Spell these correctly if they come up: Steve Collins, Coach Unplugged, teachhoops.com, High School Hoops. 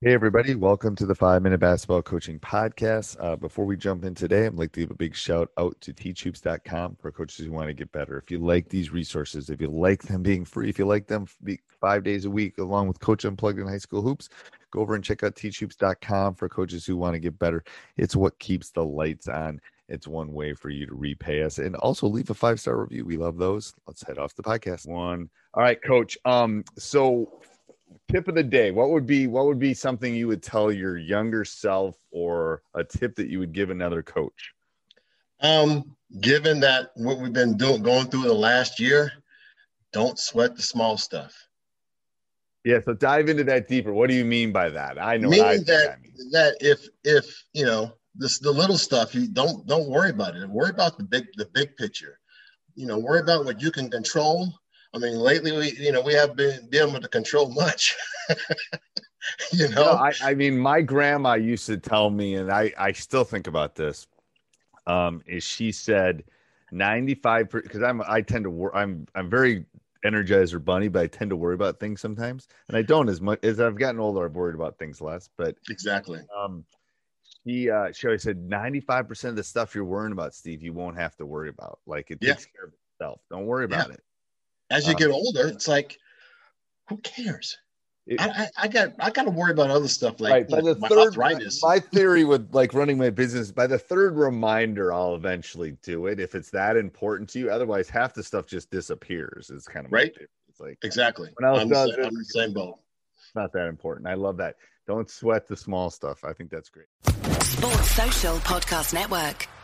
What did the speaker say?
Hey, everybody. Welcome to the 5 Minute Basketball Coaching Podcast. Before we jump in today, I'd like to give a big shout out to teachhoops.com for coaches who want to get better. If you like these resources, if you like them being free, if you like them 5 days a week, along with Coach Unplugged and High School Hoops, go over and check out teachhoops.com for coaches who want to get better. It's what keeps the lights on. It's one way for you to repay us. And also leave a 5-star review. We love those. Let's head off the podcast. All right, Coach. So tip of the day, what would be something you would tell your younger self, or a tip that you would give another coach? Given that what we've been going through the last year, don't sweat the small stuff. Yeah, so dive into that deeper. What do you mean by that? I know that if you know this, the little stuff, you don't worry about it. Worry about the big picture. You know, worry about what you can control. I mean, lately, we haven't been able to control much, you know? No, I mean, my grandma used to tell me, and I still think about this, is she said 95%, because I'm very Energizer bunny, but I tend to worry about things sometimes. And I don't as much as I've gotten older, I've worried about things less, but exactly. She always said 95% of the stuff you're worrying about, Steve, you won't have to worry about. Like it takes care of itself. Don't worry about it. As you get older, it's like, who cares? I got to worry about other stuff like my arthritis. My theory with like running my business, by the third reminder, I'll eventually do it if it's that important to you. Otherwise, half the stuff just disappears. It's kind of right. It's like exactly. When I was I'm the same boat. It's not that important. I love that. Don't sweat the small stuff. I think that's great. Sports Social Podcast Network.